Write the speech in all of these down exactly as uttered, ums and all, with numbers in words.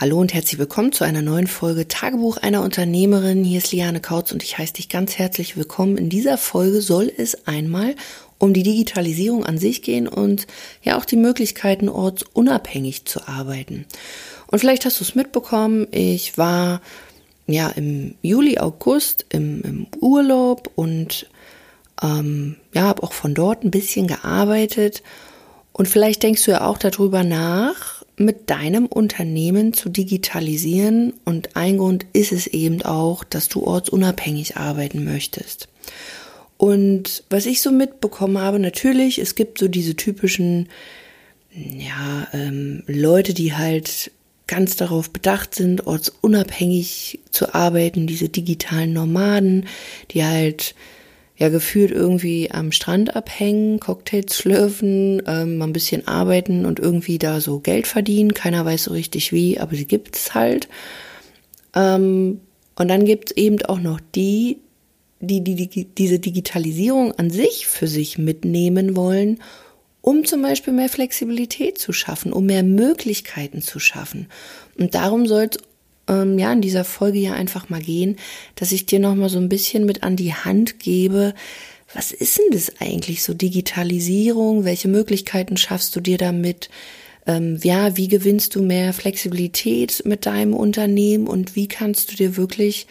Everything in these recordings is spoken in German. Hallo und herzlich willkommen zu einer neuen Folge Tagebuch einer Unternehmerin. Hier ist Liane Kautz und ich heiße dich ganz herzlich willkommen. In dieser Folge soll es einmal um die Digitalisierung an sich gehen und ja auch die Möglichkeiten, ortsunabhängig zu arbeiten. Und vielleicht hast du es mitbekommen, ich war ja im Juli, August im, im Urlaub und ähm, ja habe auch von dort ein bisschen gearbeitet. Und vielleicht denkst du ja auch darüber nach, mit deinem Unternehmen zu digitalisieren, und ein Grund ist es eben auch, dass du ortsunabhängig arbeiten möchtest. Und was ich so mitbekommen habe, natürlich, es gibt so diese typischen ja, ähm, Leute, die halt ganz darauf bedacht sind, ortsunabhängig zu arbeiten, diese digitalen Nomaden, die halt ja gefühlt irgendwie am Strand abhängen, Cocktails schlürfen, ähm, mal ein bisschen arbeiten und irgendwie da so Geld verdienen. Keiner weiß so richtig wie, aber sie gibt es halt. Ähm, und dann gibt es eben auch noch die, die, die, die diese Digitalisierung an sich für sich mitnehmen wollen, um zum Beispiel mehr Flexibilität zu schaffen, um mehr Möglichkeiten zu schaffen. Und darum soll es ja in dieser Folge ja einfach mal gehen, dass ich dir nochmal so ein bisschen mit an die Hand gebe, was ist denn das eigentlich so Digitalisierung, welche Möglichkeiten schaffst du dir damit, ähm, ja, wie gewinnst du mehr Flexibilität mit deinem Unternehmen und wie kannst du dir wirklich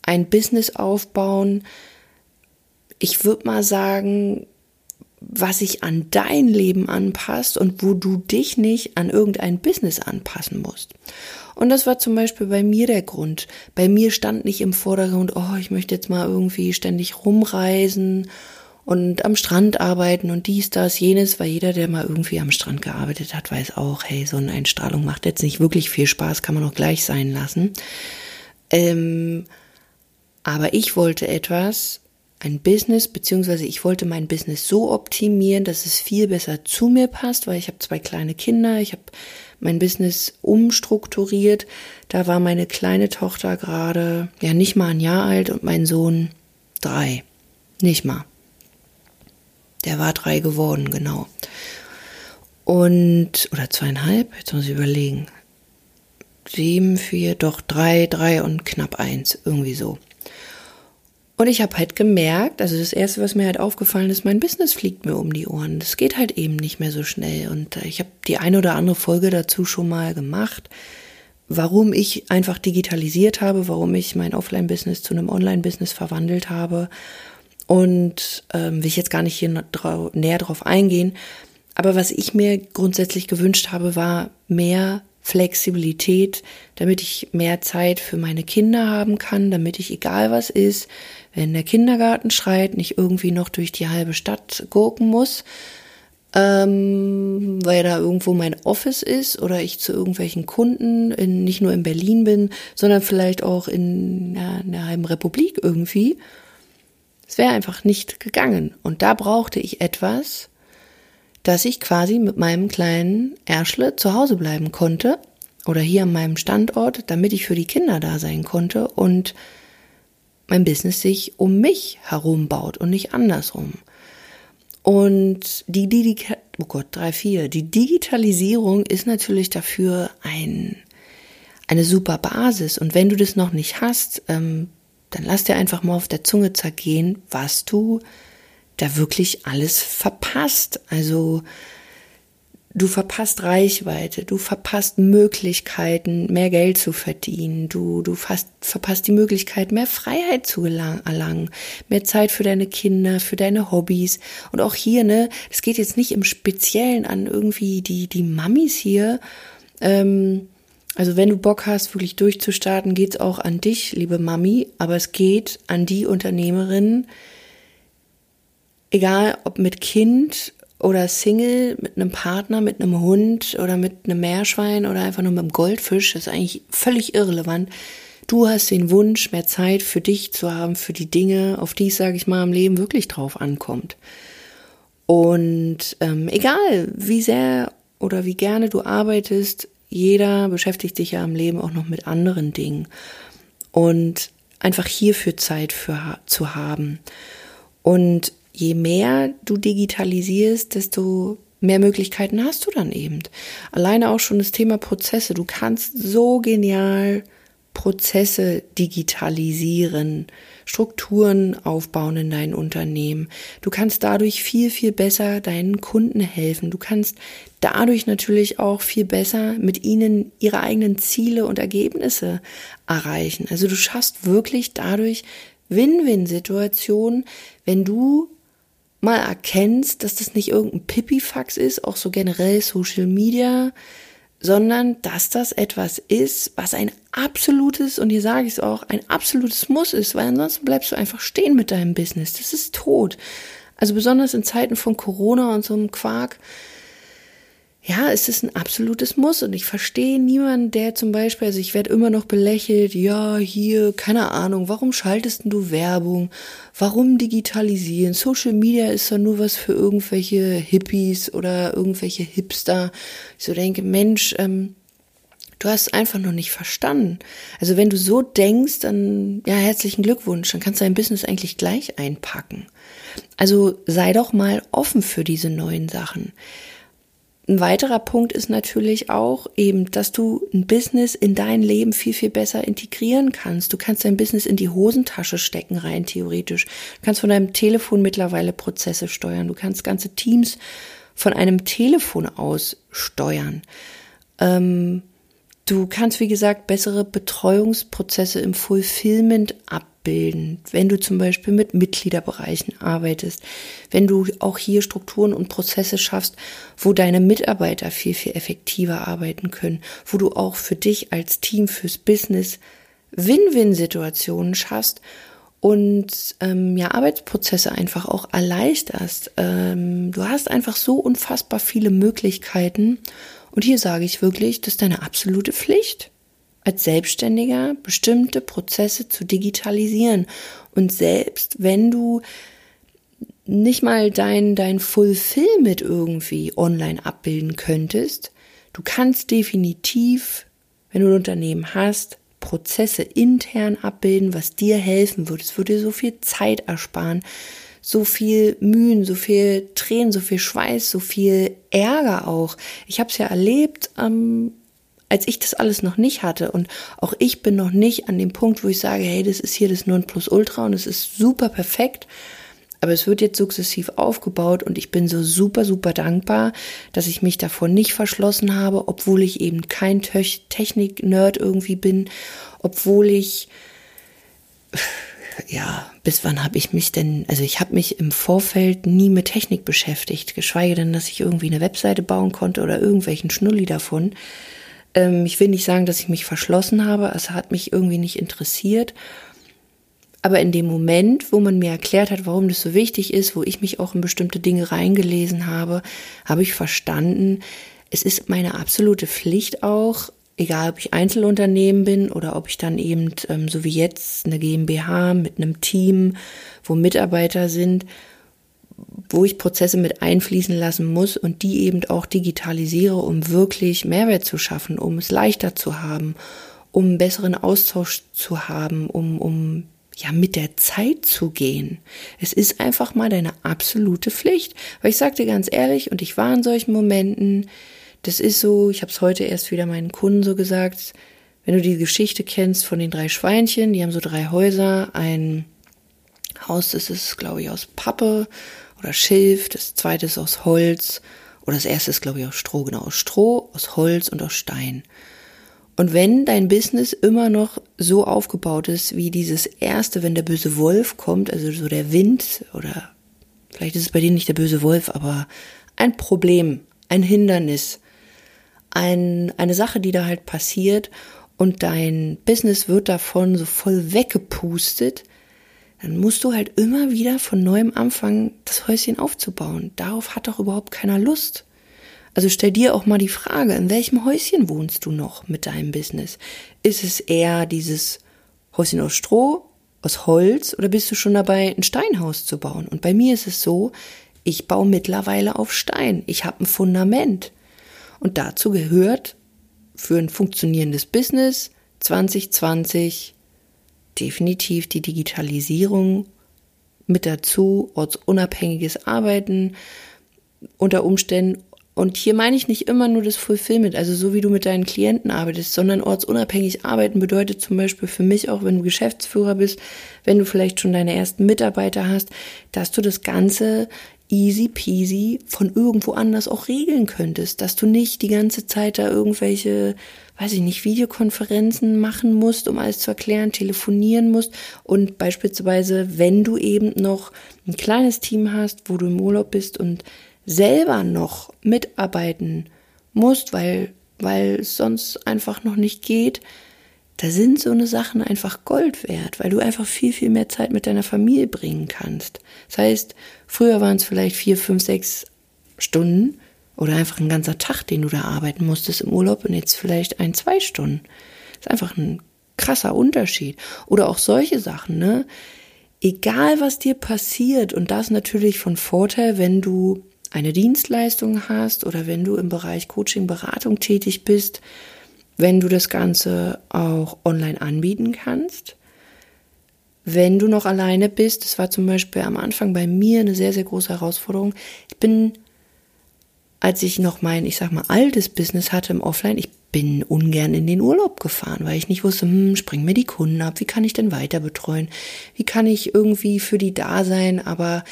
ein Business aufbauen? Ich würde mal sagen, was sich an dein Leben anpasst und wo du dich nicht an irgendein Business anpassen musst. Und das war zum Beispiel bei mir der Grund. Bei mir stand nicht im Vordergrund, oh, ich möchte jetzt mal irgendwie ständig rumreisen und am Strand arbeiten und dies, das, jenes, weil jeder, der mal irgendwie am Strand gearbeitet hat, weiß auch, hey, Sonneneinstrahlung macht jetzt nicht wirklich viel Spaß, kann man auch gleich sein lassen. Ähm, aber ich wollte etwas, ein Business, beziehungsweise ich wollte mein Business so optimieren, dass es viel besser zu mir passt, weil ich habe zwei kleine Kinder, ich habe mein Business umstrukturiert. Da war meine kleine Tochter gerade ja nicht mal ein Jahr alt und mein Sohn drei. Nicht mal. Der war drei geworden, genau. Und, oder zweieinhalb, jetzt muss ich überlegen. Sieben, vier, doch drei, drei und knapp eins, irgendwie so. Und ich habe halt gemerkt, also das Erste, was mir halt aufgefallen ist, mein Business fliegt mir um die Ohren. Das geht halt eben nicht mehr so schnell. Und ich habe die eine oder andere Folge dazu schon mal gemacht, warum ich einfach digitalisiert habe, warum ich mein Offline-Business zu einem Online-Business verwandelt habe. Und ähm, will ich jetzt gar nicht hier drau- näher drauf eingehen. Aber was ich mir grundsätzlich gewünscht habe, war mehr Flexibilität, damit ich mehr Zeit für meine Kinder haben kann, damit ich, egal was ist, wenn der Kindergarten schreit, nicht irgendwie noch durch die halbe Stadt gurken muss, ähm, weil da irgendwo mein Office ist oder ich zu irgendwelchen Kunden in, nicht nur in Berlin bin, sondern vielleicht auch in, ja, in der halben Republik irgendwie. Es wäre einfach nicht gegangen. Und da brauchte ich etwas, dass ich quasi mit meinem kleinen Erschle zu Hause bleiben konnte oder hier an meinem Standort, damit ich für die Kinder da sein konnte und mein Business sich um mich herum baut und nicht andersrum. Und die, die, die oh Gott, drei, vier, die Digitalisierung ist natürlich dafür ein, eine super Basis. Und wenn du das noch nicht hast, ähm, dann lass dir einfach mal auf der Zunge zergehen, was du da wirklich alles verpasst. Also du verpasst Reichweite, du verpasst Möglichkeiten, mehr Geld zu verdienen, du, du fast, verpasst die Möglichkeit, mehr Freiheit zu gelang, erlangen, mehr Zeit für deine Kinder, für deine Hobbys. Und auch hier, ne, es geht jetzt nicht im Speziellen an irgendwie die, die Mamis hier. Ähm, also wenn du Bock hast, wirklich durchzustarten, geht es auch an dich, liebe Mami, aber es geht an die Unternehmerinnen, egal ob mit Kind oder Single, mit einem Partner, mit einem Hund oder mit einem Meerschwein oder einfach nur mit einem Goldfisch, das ist eigentlich völlig irrelevant. Du hast den Wunsch, mehr Zeit für dich zu haben, für die Dinge, auf die es, sage ich mal, im Leben wirklich drauf ankommt. Und ähm, egal, wie sehr oder wie gerne du arbeitest, jeder beschäftigt sich ja im Leben auch noch mit anderen Dingen. Und einfach hierfür Zeit für, zu haben. Und je mehr du digitalisierst, desto mehr Möglichkeiten hast du dann eben. Alleine auch schon das Thema Prozesse. Du kannst so genial Prozesse digitalisieren, Strukturen aufbauen in dein Unternehmen. Du kannst dadurch viel, viel besser deinen Kunden helfen. Du kannst dadurch natürlich auch viel besser mit ihnen ihre eigenen Ziele und Ergebnisse erreichen. Also du schaffst wirklich dadurch Win-Win-Situationen, wenn du mal erkennst, dass das nicht irgendein Pipifax ist, auch so generell Social Media, sondern dass das etwas ist, was ein absolutes, und hier sage ich es auch, ein absolutes Muss ist, weil ansonsten bleibst du einfach stehen mit deinem Business. Das ist tot. Also besonders in Zeiten von Corona und so einem Quark, ja, es ist ein absolutes Muss. Und ich verstehe niemanden, der zum Beispiel, also ich werde immer noch belächelt, ja, hier, keine Ahnung, warum schaltest du Werbung? Warum digitalisieren? Social Media ist doch nur was für irgendwelche Hippies oder irgendwelche Hipster. Ich so denke, Mensch, ähm, du hast es einfach noch nicht verstanden. Also wenn du so denkst, dann, ja, herzlichen Glückwunsch, dann kannst du dein Business eigentlich gleich einpacken. Also sei doch mal offen für diese neuen Sachen. Ein weiterer Punkt ist natürlich auch eben, dass du ein Business in dein Leben viel, viel besser integrieren kannst. Du kannst dein Business in die Hosentasche stecken, rein theoretisch. Du kannst von deinem Telefon mittlerweile Prozesse steuern. Du kannst ganze Teams von einem Telefon aus steuern. Ähm, du kannst, wie gesagt, bessere Betreuungsprozesse im Fulfillment abbilden. Bilden, wenn du zum Beispiel mit Mitgliederbereichen arbeitest, wenn du auch hier Strukturen und Prozesse schaffst, wo deine Mitarbeiter viel, viel effektiver arbeiten können, wo du auch für dich als Team, fürs Business Win-Win-Situationen schaffst und ähm, ja, Arbeitsprozesse einfach auch erleichterst. Ähm, du hast einfach so unfassbar viele Möglichkeiten und hier sage ich wirklich, das ist deine absolute Pflicht, als Selbstständiger bestimmte Prozesse zu digitalisieren. Und selbst wenn du nicht mal dein, dein Fulfillment irgendwie online abbilden könntest, du kannst definitiv, wenn du ein Unternehmen hast, Prozesse intern abbilden, was dir helfen würde. Es würde dir so viel Zeit ersparen, so viel Mühen, so viel Tränen, so viel Schweiß, so viel Ärger auch. Ich habe es ja erlebt, ähm, als ich das alles noch nicht hatte und auch ich bin noch nicht an dem Punkt, wo ich sage, hey, das ist hier das Nonplusultra und es ist super perfekt, aber es wird jetzt sukzessiv aufgebaut und ich bin so super, super dankbar, dass ich mich davor nicht verschlossen habe, obwohl ich eben kein Technik-Nerd irgendwie bin, obwohl ich, ja, bis wann habe ich mich denn, also ich habe mich im Vorfeld nie mit Technik beschäftigt, geschweige denn, dass ich irgendwie eine Webseite bauen konnte oder irgendwelchen Schnulli davon. Ich will nicht sagen, dass ich mich verschlossen habe, es hat mich irgendwie nicht interessiert, aber in dem Moment, wo man mir erklärt hat, warum das so wichtig ist, wo ich mich auch in bestimmte Dinge reingelesen habe, habe ich verstanden, es ist meine absolute Pflicht auch, egal ob ich Einzelunternehmen bin oder ob ich dann eben, so wie jetzt, eine GmbH mit einem Team, wo Mitarbeiter sind, wo ich Prozesse mit einfließen lassen muss und die eben auch digitalisiere, um wirklich Mehrwert zu schaffen, um es leichter zu haben, um einen besseren Austausch zu haben, um, um ja mit der Zeit zu gehen. Es ist einfach mal deine absolute Pflicht. Weil ich sage dir ganz ehrlich, und ich war in solchen Momenten, das ist so, ich habe es heute erst wieder meinen Kunden so gesagt, wenn du die Geschichte kennst von den drei Schweinchen, die haben so drei Häuser, ein Haus, das ist, glaube ich, aus Pappe oder Schilf, das zweite ist aus Holz oder das erste ist, glaube ich, aus Stroh, genau, aus Stroh, aus Holz und aus Stein. Und wenn dein Business immer noch so aufgebaut ist, wie dieses erste, wenn der böse Wolf kommt, also so der Wind oder vielleicht ist es bei dir nicht der böse Wolf, aber ein Problem, ein Hindernis, ein, eine Sache, die da halt passiert und dein Business wird davon so voll weggepustet, dann musst du halt immer wieder von neuem anfangen, das Häuschen aufzubauen. Darauf hat doch überhaupt keiner Lust. Also stell dir auch mal die Frage, in welchem Häuschen wohnst du noch mit deinem Business? Ist es eher dieses Häuschen aus Stroh, aus Holz oder bist du schon dabei, ein Steinhaus zu bauen? Und bei mir ist es so, ich baue mittlerweile auf Stein. Ich habe ein Fundament. Und dazu gehört für ein funktionierendes Business zwanzig zwanzig definitiv die Digitalisierung mit dazu, ortsunabhängiges Arbeiten, unter Umständen Und hier meine ich nicht immer nur das Fulfillment, also so wie du mit deinen Klienten arbeitest, sondern ortsunabhängig arbeiten bedeutet zum Beispiel für mich auch, wenn du Geschäftsführer bist, wenn du vielleicht schon deine ersten Mitarbeiter hast, dass du das Ganze easy peasy von irgendwo anders auch regeln könntest, dass du nicht die ganze Zeit da irgendwelche, weiß ich nicht, Videokonferenzen machen musst, um alles zu erklären, telefonieren musst und beispielsweise, wenn du eben noch ein kleines Team hast, wo du im Urlaub bist und selber noch mitarbeiten musst, weil, weil es sonst einfach noch nicht geht, da sind so eine Sachen einfach Gold wert, weil du einfach viel, viel mehr Zeit mit deiner Familie bringen kannst. Das heißt, früher waren es vielleicht vier, fünf, sechs Stunden oder einfach ein ganzer Tag, den du da arbeiten musstest im Urlaub und jetzt vielleicht ein, zwei Stunden. Das ist einfach ein krasser Unterschied. Oder auch solche Sachen, ne? Egal, was dir passiert, und das ist natürlich von Vorteil, wenn du eine Dienstleistung hast oder wenn du im Bereich Coaching, Beratung tätig bist, wenn du das Ganze auch online anbieten kannst, wenn du noch alleine bist. Das war zum Beispiel am Anfang bei mir eine sehr, sehr große Herausforderung. Ich bin, als ich noch mein, ich sag mal, altes Business hatte im Offline, ich bin ungern in den Urlaub gefahren, weil ich nicht wusste, hm, springen mir die Kunden ab, wie kann ich denn weiter betreuen, wie kann ich irgendwie für die da sein, aber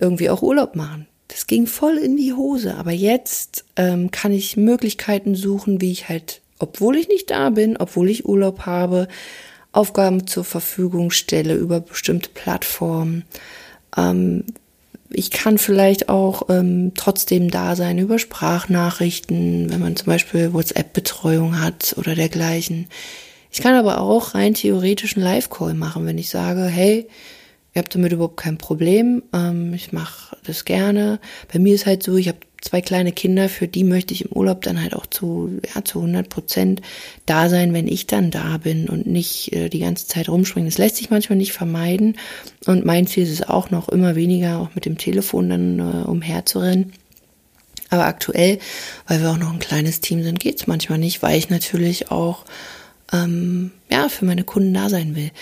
irgendwie auch Urlaub machen. Das ging voll in die Hose, aber jetzt ähm, kann ich Möglichkeiten suchen, wie ich halt, obwohl ich nicht da bin, obwohl ich Urlaub habe, Aufgaben zur Verfügung stelle über bestimmte Plattformen. Ähm, ich kann vielleicht auch ähm, trotzdem da sein über Sprachnachrichten, wenn man zum Beispiel WhatsApp-Betreuung hat oder dergleichen. Ich kann aber auch rein theoretisch einen Live-Call machen, wenn ich sage, hey, ich habe damit überhaupt kein Problem, ich mache das gerne. Bei mir ist halt so, ich habe zwei kleine Kinder, für die möchte ich im Urlaub dann halt auch zu, ja, zu hundert Prozent da sein, wenn ich dann da bin und nicht die ganze Zeit rumspringen. Das lässt sich manchmal nicht vermeiden und mein Ziel ist es auch noch immer weniger, auch mit dem Telefon dann äh, umherzurennen. Aber aktuell, weil wir auch noch ein kleines Team sind, geht es manchmal nicht, weil ich natürlich auch ähm, ja, für meine Kunden da sein will.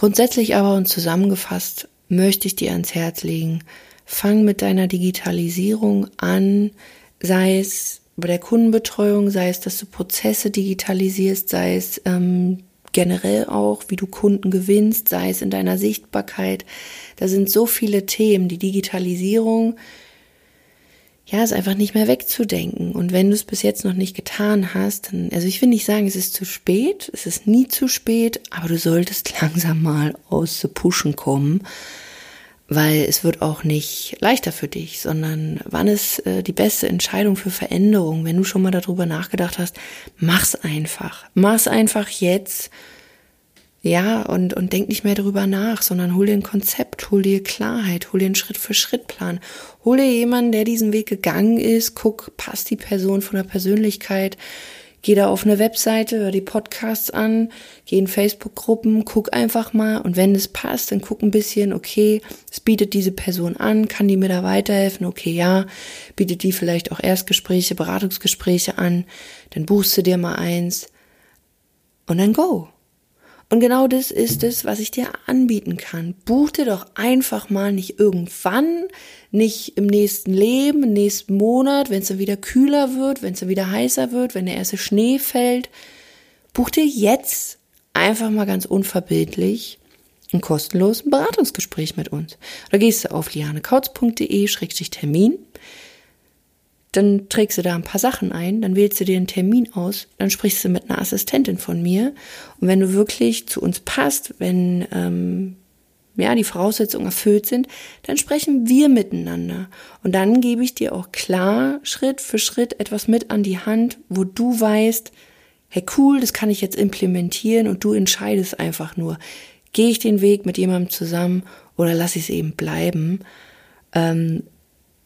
Grundsätzlich aber und zusammengefasst möchte ich dir ans Herz legen, fang mit deiner Digitalisierung an, sei es bei der Kundenbetreuung, sei es, dass du Prozesse digitalisierst, sei es ähm, generell auch, wie du Kunden gewinnst, sei es in deiner Sichtbarkeit. Da sind so viele Themen, die Digitalisierung, ja, ist einfach nicht mehr wegzudenken. Und wenn du es bis jetzt noch nicht getan hast, dann, also ich will nicht sagen, es ist zu spät, es ist nie zu spät, aber du solltest langsam mal aus dem Pushen kommen, weil es wird auch nicht leichter für dich, sondern wann ist äh, die beste Entscheidung für Veränderung? Wenn du schon mal darüber nachgedacht hast, mach's einfach. Mach's einfach jetzt. Ja, und, und denk nicht mehr darüber nach, sondern hol dir ein Konzept, hol dir Klarheit, hol dir einen Schritt-für-Schritt-Plan. Hol dir jemanden, der diesen Weg gegangen ist, guck, passt die Person von der Persönlichkeit, geh da auf eine Webseite, hör die Podcasts an, geh in Facebook-Gruppen, guck einfach mal und wenn es passt, dann guck ein bisschen, okay, es bietet diese Person an, kann die mir da weiterhelfen, okay, ja, bietet die vielleicht auch Erstgespräche, Beratungsgespräche an, dann buchst du dir mal eins und dann go. Und genau das ist es, was ich dir anbieten kann. Buch dir doch einfach mal, nicht irgendwann, nicht im nächsten Leben, im nächsten Monat, wenn es dann wieder kühler wird, wenn es dann wieder heißer wird, wenn der erste Schnee fällt. Buch dir jetzt einfach mal ganz unverbindlich ein kostenloses Beratungsgespräch mit uns. Da gehst du auf lianekautz punkt de schrägstrich Termin. Dann trägst du da ein paar Sachen ein, dann wählst du dir einen Termin aus, dann sprichst du mit einer Assistentin von mir. Und wenn du wirklich zu uns passt, wenn ähm, ja, die Voraussetzungen erfüllt sind, dann sprechen wir miteinander. Und dann gebe ich dir auch klar, Schritt für Schritt etwas mit an die Hand, wo du weißt, hey cool, das kann ich jetzt implementieren und du entscheidest einfach nur. Gehe ich den Weg mit jemandem zusammen oder lasse ich es eben bleiben? Ähm,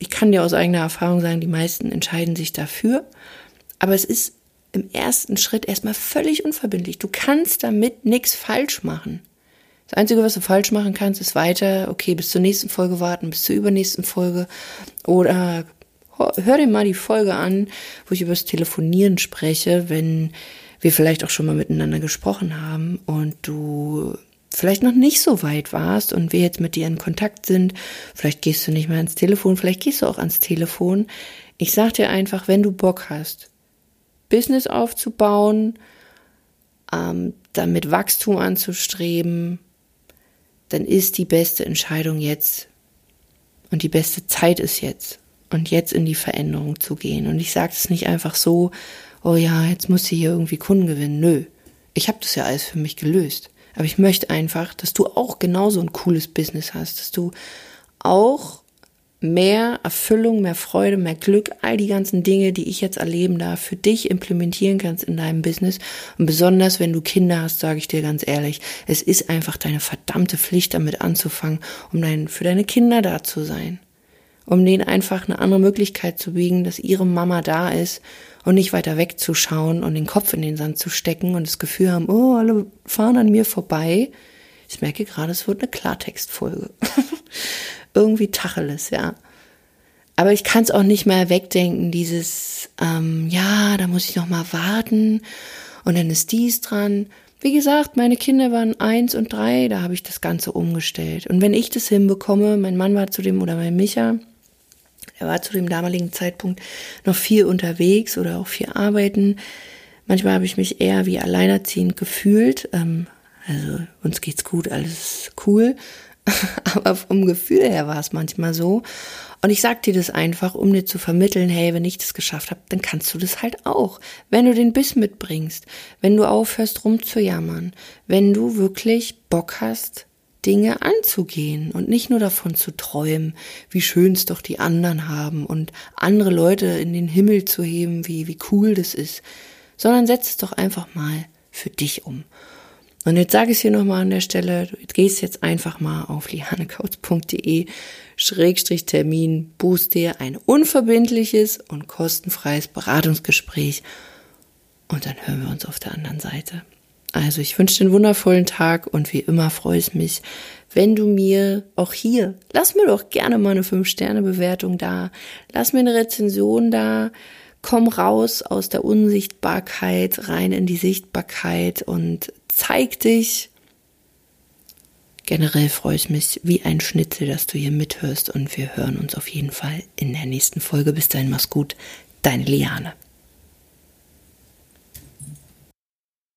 Ich kann dir aus eigener Erfahrung sagen, die meisten entscheiden sich dafür, aber es ist im ersten Schritt erstmal völlig unverbindlich. Du kannst damit nichts falsch machen. Das Einzige, was du falsch machen kannst, ist weiter, okay, bis zur nächsten Folge warten, bis zur übernächsten Folge oder hör dir mal die Folge an, wo ich über das Telefonieren spreche, wenn wir vielleicht auch schon mal miteinander gesprochen haben und du vielleicht noch nicht so weit warst und wir jetzt mit dir in Kontakt sind, vielleicht gehst du nicht mehr ans Telefon, vielleicht gehst du auch ans Telefon. Ich sage dir einfach, wenn du Bock hast, Business aufzubauen, ähm, damit Wachstum anzustreben, dann ist die beste Entscheidung jetzt und die beste Zeit ist jetzt und jetzt in die Veränderung zu gehen. Und ich sage es nicht einfach so, oh ja, jetzt musst du hier irgendwie Kunden gewinnen. Nö, ich habe das ja alles für mich gelöst. Aber ich möchte einfach, dass du auch genauso ein cooles Business hast, dass du auch mehr Erfüllung, mehr Freude, mehr Glück, all die ganzen Dinge, die ich jetzt erleben darf, für dich implementieren kannst in deinem Business. Und besonders, wenn du Kinder hast, sage ich dir ganz ehrlich, es ist einfach deine verdammte Pflicht, damit anzufangen, um dein, für deine Kinder da zu sein. Um denen einfach eine andere Möglichkeit zu bieten, dass ihre Mama da ist und nicht weiter wegzuschauen und den Kopf in den Sand zu stecken und das Gefühl haben, oh, alle fahren an mir vorbei. Ich merke gerade, es wird eine Klartextfolge. Irgendwie Tacheles, ja. Aber ich kann es auch nicht mehr wegdenken, dieses, ähm, ja, da muss ich noch mal warten und dann ist dies dran. Wie gesagt, meine Kinder waren eins und drei, da habe ich das Ganze umgestellt. Und wenn ich das hinbekomme, mein Mann war zu dem, oder mein Micha, der war zu dem damaligen Zeitpunkt noch viel unterwegs oder auch viel arbeiten. Manchmal habe ich mich eher wie alleinerziehend gefühlt. Ähm, also uns geht's gut, alles ist cool. Aber vom Gefühl her war es manchmal so. Und ich sag dir das einfach, um dir zu vermitteln, hey, wenn ich das geschafft habe, dann kannst du das halt auch. Wenn du den Biss mitbringst, wenn du aufhörst rumzujammern, wenn du wirklich Bock hast, Dinge anzugehen und nicht nur davon zu träumen, wie schön es doch die anderen haben und andere Leute in den Himmel zu heben, wie, wie cool das ist, sondern setz es doch einfach mal für dich um. Und jetzt sage ich es hier nochmal an der Stelle, du gehst jetzt einfach mal auf lianekautz.de Schrägstrich Termin, buchst dir ein unverbindliches und kostenfreies Beratungsgespräch und dann hören wir uns auf der anderen Seite. Also ich wünsche dir einen wundervollen Tag und wie immer freue ich mich, wenn du mir auch hier, lass mir doch gerne mal eine fünf-Sterne-Bewertung da, lass mir eine Rezension da, komm raus aus der Unsichtbarkeit, rein in die Sichtbarkeit und zeig dich. Generell freue ich mich wie ein Schnitzel, dass du hier mithörst und wir hören uns auf jeden Fall in der nächsten Folge. Bis dahin, mach's gut, deine Liane.